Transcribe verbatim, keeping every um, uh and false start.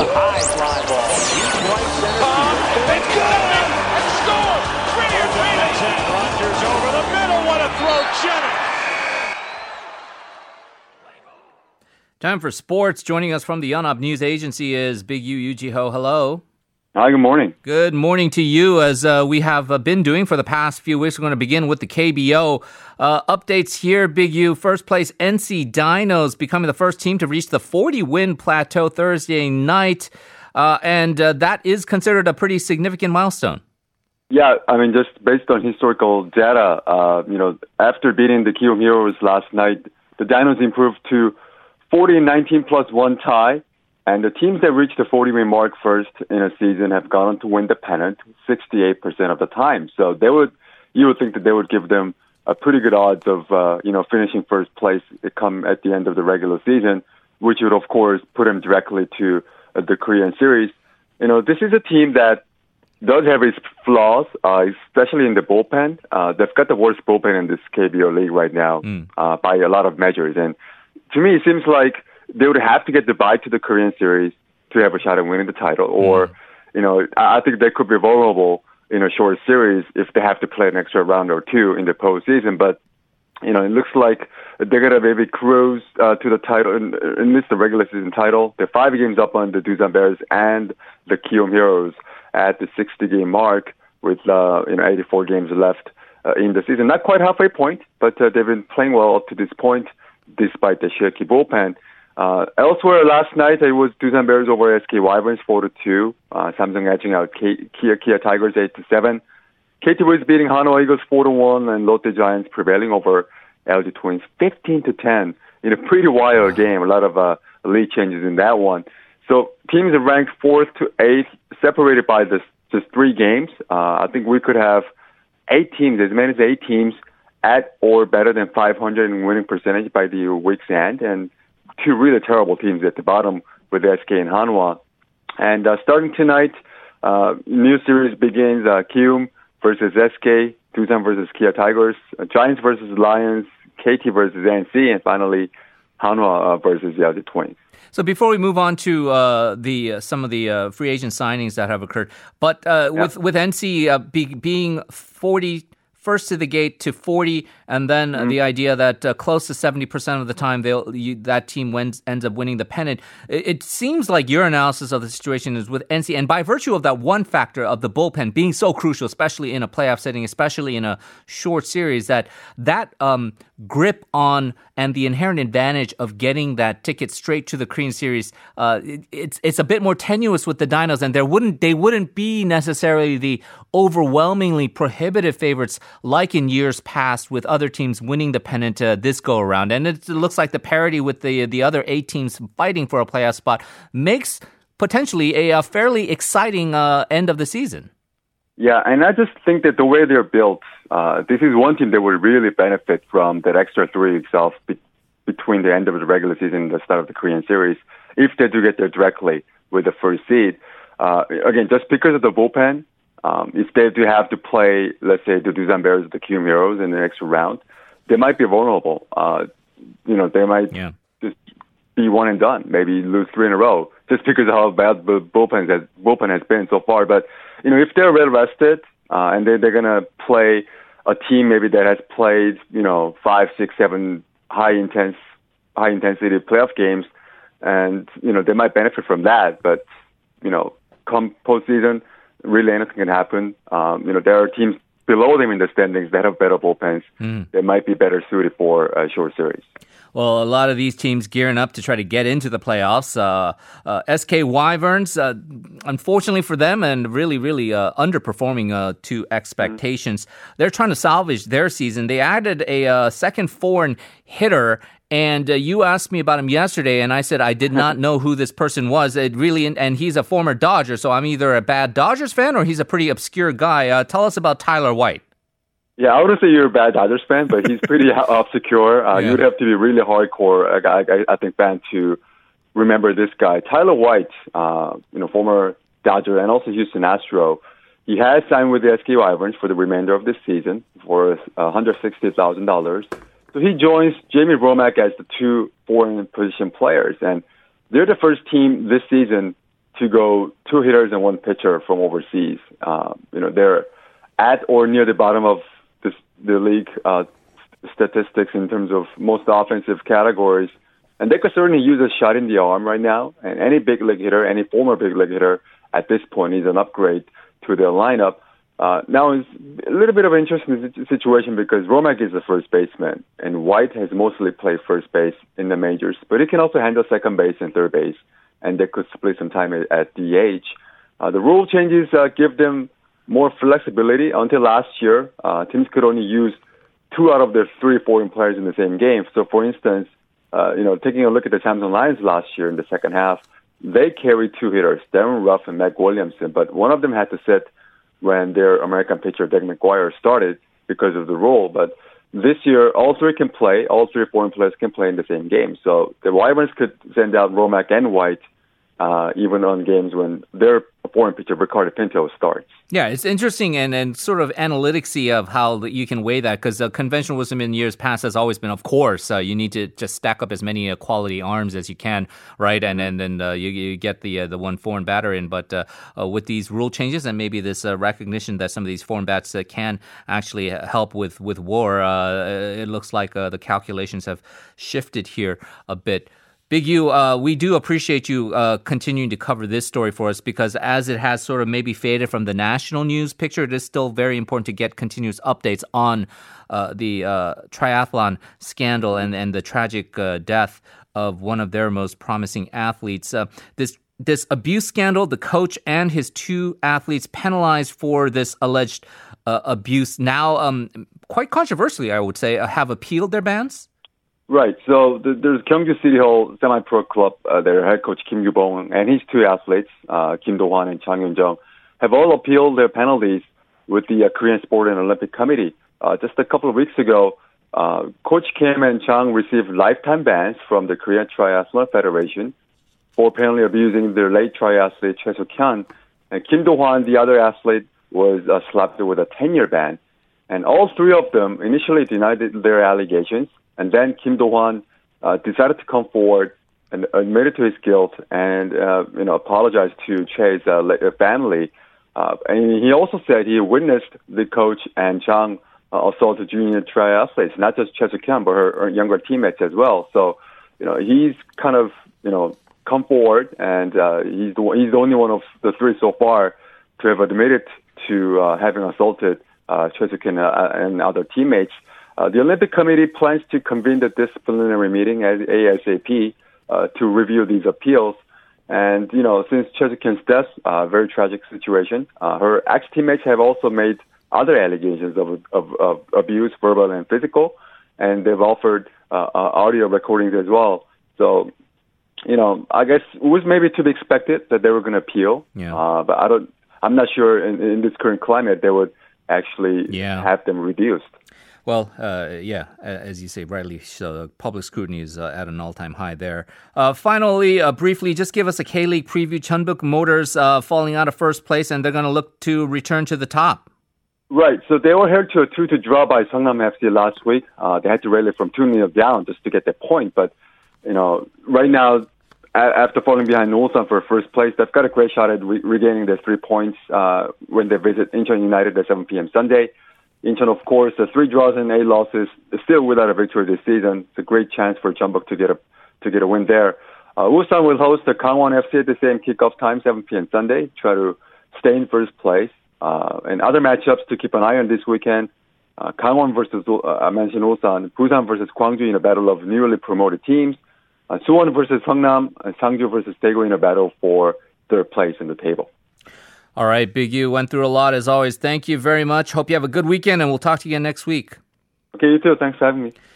a high fly ball. Deep right center. Uh, it's good! And scores! Brilliant reading! Rodgers over the middle. What a throw, Jennings! Time for sports. Joining us from the Yonhap News Agency is Big U, Yoo Jee-ho. Hello. Hi, good morning. Good morning to you. As uh, we have uh, been doing for the past few weeks, we're going to begin with the K B O. Uh, updates here, Big U. First place, N C Dinos, becoming the first team to reach the forty-win plateau Thursday night. Uh, and uh, that is considered a pretty significant milestone. Yeah, I mean, just based on historical data, uh, you know, after beating the Kiwoom Heroes last night, the Dinos improved to forty and nineteen plus one tie. And the teams that reach the forty-win mark first in a season have gone on to win the pennant sixty-eight percent of the time. So they would, you would think that they would give them a pretty good odds of uh, you know finishing first place come at the end of the regular season, which would of course put them directly to uh, the Korean series. You know, this is a team that does have its flaws, uh, especially in the bullpen. Uh, they've got the worst bullpen in this K B O league right now mm. uh, by a lot of measures. And to me, it seems like they would have to get the bye to the Korean series to have a shot at winning the title. Or, mm. you know, I think they could be vulnerable in a short series if they have to play an extra round or two in the postseason. But, you know, it looks like they're going to maybe cruise uh, to the title and, and miss the regular season title. They're five games up on the Doosan Bears and the Kiwoom Heroes at the sixty-game mark with, uh, you know, eighty-four games left uh, in the season. Not quite halfway point, but uh, they've been playing well up to this point despite the shaky bullpen. Uh, elsewhere last night, it was Doosan Bears over S K Wyverns four to two, uh, Samsung edging out K- Kia, Kia Tigers eight to seven, K T Wiz beating Hanwha Eagles four to one, and Lotte Giants prevailing over L G Twins fifteen to ten in a pretty wild game. A lot of uh, lead changes in that one. So teams are ranked fourth to eighth, separated by this, just three games. Uh, I think we could have eight teams, as many as eight teams, at or better than five hundred in winning percentage by the week's end, and two really terrible teams at the bottom with S K and Hanwha. And uh, starting tonight, uh, new series begins. uh, Kiwoom versus S K, Doosan versus Kia Tigers, uh, Giants versus Lions, K T versus N C, and finally Hanwha uh, versus the L G Twins. So before we move on to uh, the uh, some of the uh, free agent signings that have occurred, but uh, yeah. with, with N C uh, be, being forty first to the gate to forty, and then mm-hmm. the idea that uh, close to seventy percent of the time they'll, you, that team wins, ends up winning the pennant. It, it seems like your analysis of the situation is with N C, and by virtue of that one factor of the bullpen being so crucial, especially in a playoff setting, especially in a short series, that that um, grip on and the inherent advantage of getting that ticket straight to the Korean series, uh, it, it's it's a bit more tenuous with the Dinos, and there wouldn't they wouldn't be necessarily the overwhelmingly prohibitive favorites like in years past with other teams winning the pennant uh, this go-around. And it looks like the parity with the the other eight teams fighting for a playoff spot makes potentially a, a fairly exciting uh, end of the season. Yeah, and I just think that the way they're built, uh, this is one team that would really benefit from that extra three weeks off be- between the end of the regular season and the start of the Korean series, if they do get there directly with the first seed. Uh, again, just because of the bullpen, Um, if they do have to play, let's say, the Doosan Bears, the Kiwoom Heroes in the next round, they might be vulnerable. Uh, you know, they might yeah. just be one and done, maybe lose three in a row, just because of how bad the bullpen has, bullpen has been so far. But, you know, if they're well-rested uh, and they, they're going to play a team maybe that has played, you know, five, six, seven high-intense, high-intensity playoff games, and, you know, they might benefit from that. But, you know, come postseason, really anything can happen. Um, you know, there are teams below them in the standings that have better bullpens mm. that might be better suited for a short series. Well, a lot of these teams gearing up to try to get into the playoffs. Uh, uh, S K Wyverns, uh, unfortunately for them, and really, really uh, underperforming uh, to expectations. Mm. They're trying to salvage their season. They added a uh, second foreign hitter. And uh, you asked me about him yesterday, and I said I did not know who this person was. It really, and he's a former Dodger, so I'm either a bad Dodgers fan or he's a pretty obscure guy. Uh, tell us about Tyler White. Yeah, I wouldn't say you're a bad Dodgers fan, but he's pretty obscure. Uh, yeah. You'd have to be really hardcore, I, I, I think, fan to remember this guy. Tyler White, uh, you know, former Dodger and also Houston Astro. He has signed with the S K Wyverns for the remainder of this season for one hundred sixty thousand dollars. So he joins Jamie Romak as the two foreign position players, and they're the first team this season to go two hitters and one pitcher from overseas. Uh, you know, they're at or near the bottom of this, the league uh, statistics in terms of most offensive categories. And they could certainly use a shot in the arm right now. And any big league hitter, any former big league hitter at this point is an upgrade to their lineup. Uh, now, it's a little bit of an interesting situation because Romak is a first baseman, and White has mostly played first base in the majors, but he can also handle second base and third base, and they could split some time at, at D H. Uh, the rule changes uh, give them more flexibility. Until last year, uh, teams could only use two out of their three foreign players in the same game. So, for instance, uh, you know, taking a look at the Samsung Lions last year in the second half, they carried two hitters, Darren Ruff and Mac Williamson, but one of them had to sit when their American pitcher, Dick McGuire, started because of the rule. But this year, all three can play. All three foreign players can play in the same game. So the Wyverns could send out Romak and White, uh, even on games when their foreign pitcher, Ricardo Pinto, starts. Yeah, it's interesting and, and sort of analytics-y of how you can weigh that, because the conventional wisdom in years past has always been, of course, uh, you need to just stack up as many uh, quality arms as you can, right? And then and, and, uh, you, you get the uh, the one foreign batter in. But uh, uh, with these rule changes and maybe this uh, recognition that some of these foreign bats uh, can actually help with, with war, uh, it looks like uh, the calculations have shifted here a bit. Big U, uh, we do appreciate you uh, continuing to cover this story for us, because as it has sort of maybe faded from the national news picture, it is still very important to get continuous updates on uh, the uh, triathlon scandal and, and the tragic uh, death of one of their most promising athletes. Uh, this this abuse scandal, the coach and his two athletes penalized for this alleged uh, abuse now, um, quite controversially, I would say, uh, have appealed their bans? Right. So the, there's Gyeongju City Hall Semi-Pro Club. Uh, their head coach, Kim Yubong, and his two athletes, uh, Kim Do-hwan and Chang Yun-jong, have all appealed their penalties with the uh, Korean Sport and Olympic Committee. Uh, just a couple of weeks ago, uh, Coach Kim and Chang received lifetime bans from the Korean Triathlon Federation for apparently abusing their late triathlete, Choi Suk-hyun. And Kim Do-hwan, the other athlete, was uh, slapped with a ten-year ban. And all three of them initially denied their allegations. And then Kim Do-hwan uh, decided to come forward and admitted to his guilt and uh, you know apologized to Che's uh, family. Uh, and he also said he witnessed the coach and Chang uh, assault the junior triathletes, not just Choi Suk-hyun, but her, her younger teammates as well. So you know he's kind of you know come forward, and uh, he's the, he's the only one of the three so far to have admitted to uh, having assaulted uh, Choi Suk-hyun uh, and other teammates. Uh, the Olympic Committee plans to convene the disciplinary meeting as ASAP uh, to review these appeals. And, you know, since Choi Suk-hyun's death, a uh, very tragic situation, uh, her ex-teammates have also made other allegations of, of, of abuse, verbal and physical, and they've offered uh, uh, audio recordings as well. So, you know, I guess it was maybe to be expected that they were going to appeal. Yeah. Uh, but I don't, I'm not sure in, in this current climate they would actually yeah. have them reduced. Well, uh, yeah, as you say, rightly so, public scrutiny is uh, at an all-time high there. Uh, finally, uh, briefly, just give us a K-League preview. Jeonbuk Motors uh, falling out of first place, and they're going to look to return to the top. Right, so they were held to a two to draw by Sungnam F C last week. Uh, they had to rally from two nil down just to get that point. But, you know, right now, a- after falling behind Ulsan for first place, they've got a great shot at re- regaining their three points uh, when they visit Incheon United at seven p.m. Sunday. Incheon, of course, the three draws and eight losses, still without a victory this season. It's a great chance for Jeonbuk to get a to get a win there. Uh, Ulsan will host the Kangwon F C at the same kickoff time, seven p.m. Sunday. Try to stay in first place. Uh, and other matchups to keep an eye on this weekend: uh, Kangwon versus uh, I mentioned Ulsan, Busan versus Gwangju in a battle of newly promoted teams, uh, Suwon versus Seongnam, and Sangju versus Daegu in a battle for third place in the table. All right, Big U, went through a lot as always. Thank you very much. Hope you have a good weekend, and we'll talk to you again next week. Okay, you too. Thanks for having me.